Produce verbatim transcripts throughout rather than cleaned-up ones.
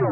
Wait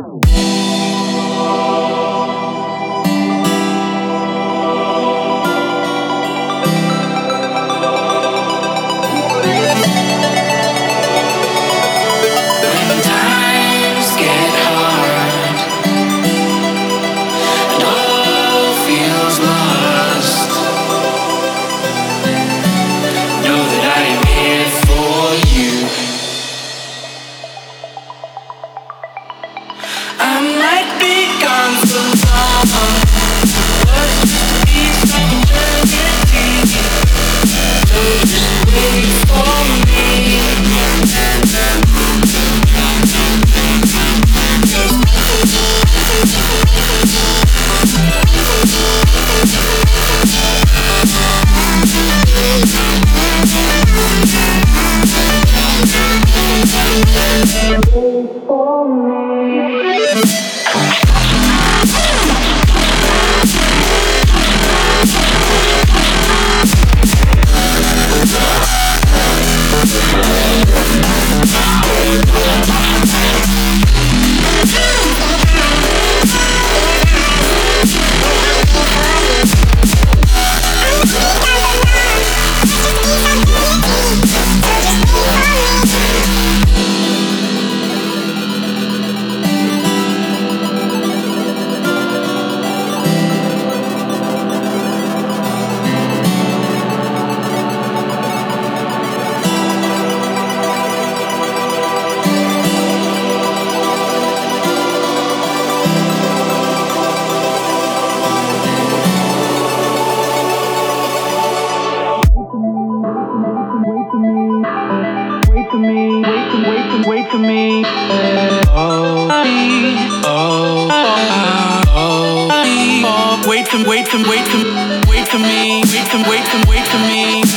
for me, wait for, wait for me, wait for, wait for, wait for me.